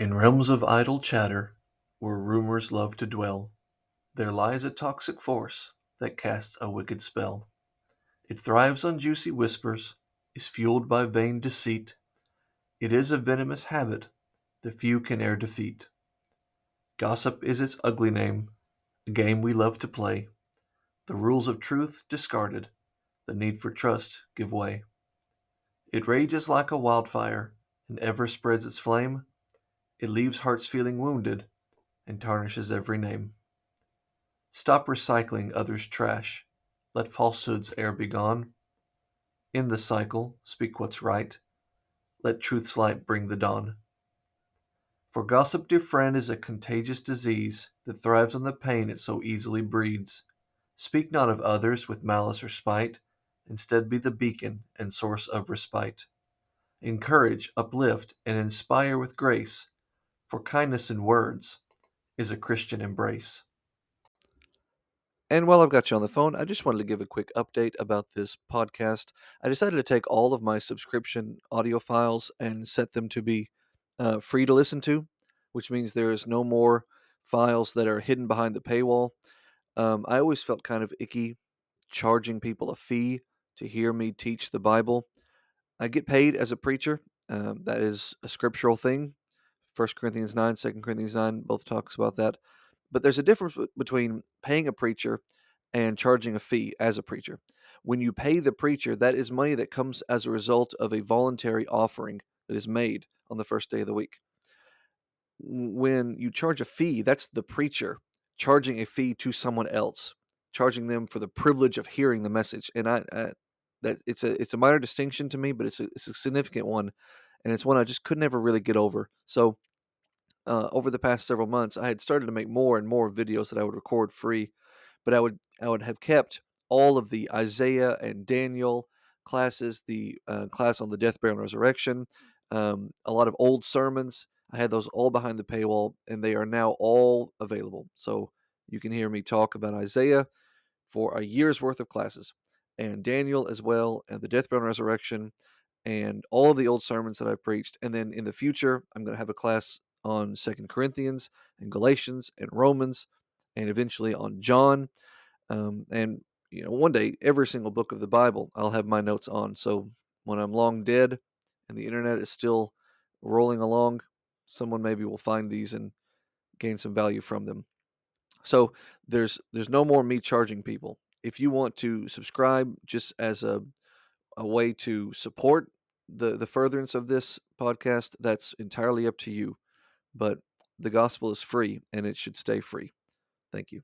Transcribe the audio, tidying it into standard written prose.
In realms of idle chatter, where rumors love to dwell, there lies a toxic force that casts a wicked spell. It thrives on juicy whispers, is fueled by vain deceit. It is a venomous habit that few can e'er defeat. Gossip is its ugly name, a game we love to play. The rules of truth discarded, the need for trust give way. It rages like a wildfire and ever spreads its flame. It leaves hearts feeling wounded and tarnishes every name. Stop recycling others' trash. Let falsehoods e'er be gone. In the cycle, speak what's right. Let truth's light bring the dawn. For gossip, dear friend, is a contagious disease that thrives on the pain it so easily breeds. Speak not of others with malice or spite. Instead, be the beacon and source of respite. Encourage, uplift, and inspire with grace. For kindness in words is a Christian embrace. And while I've got you on the phone, I just wanted to give a quick update about this podcast. I decided to take all of my subscription audio files and set them to be free to listen to, which means there is no more files that are hidden behind the paywall. I always felt kind of icky charging people a fee to hear me teach the Bible. I get paid as a preacher. That is a scriptural thing. 1 Corinthians 9, 2 Corinthians 9, both talks about that. But there's a difference between paying a preacher and charging a fee as a preacher. When you pay the preacher, that is money that comes as a result of a voluntary offering that is made on the first day of the week. When you charge a fee, that's the preacher charging a fee to someone else, charging them for the privilege of hearing the message. And it's a minor distinction to me, but it's a significant one. And it's one I just could never really get over. So over the past several months, I had started to make more and more videos that I would record free, but I would have kept all of the Isaiah and Daniel classes, the class on the death, burial, and resurrection, a lot of old sermons. I had those all behind the paywall, and they are now all available. So you can hear me talk about Isaiah for a year's worth of classes, and Daniel as well, and the death, burial, and resurrection, and all of the old sermons that I've preached. And then in the future, I'm going to have a class on 2 Corinthians and Galatians and Romans, and eventually on John. And, you know, one day, every single book of the Bible, I'll have my notes on. So when I'm long dead and the internet is still rolling along, someone maybe will find these and gain some value from them. So there's no more me charging people. If you want to subscribe just as a way to support the furtherance of this podcast, that's entirely up to you. But the gospel is free, and it should stay free. Thank you.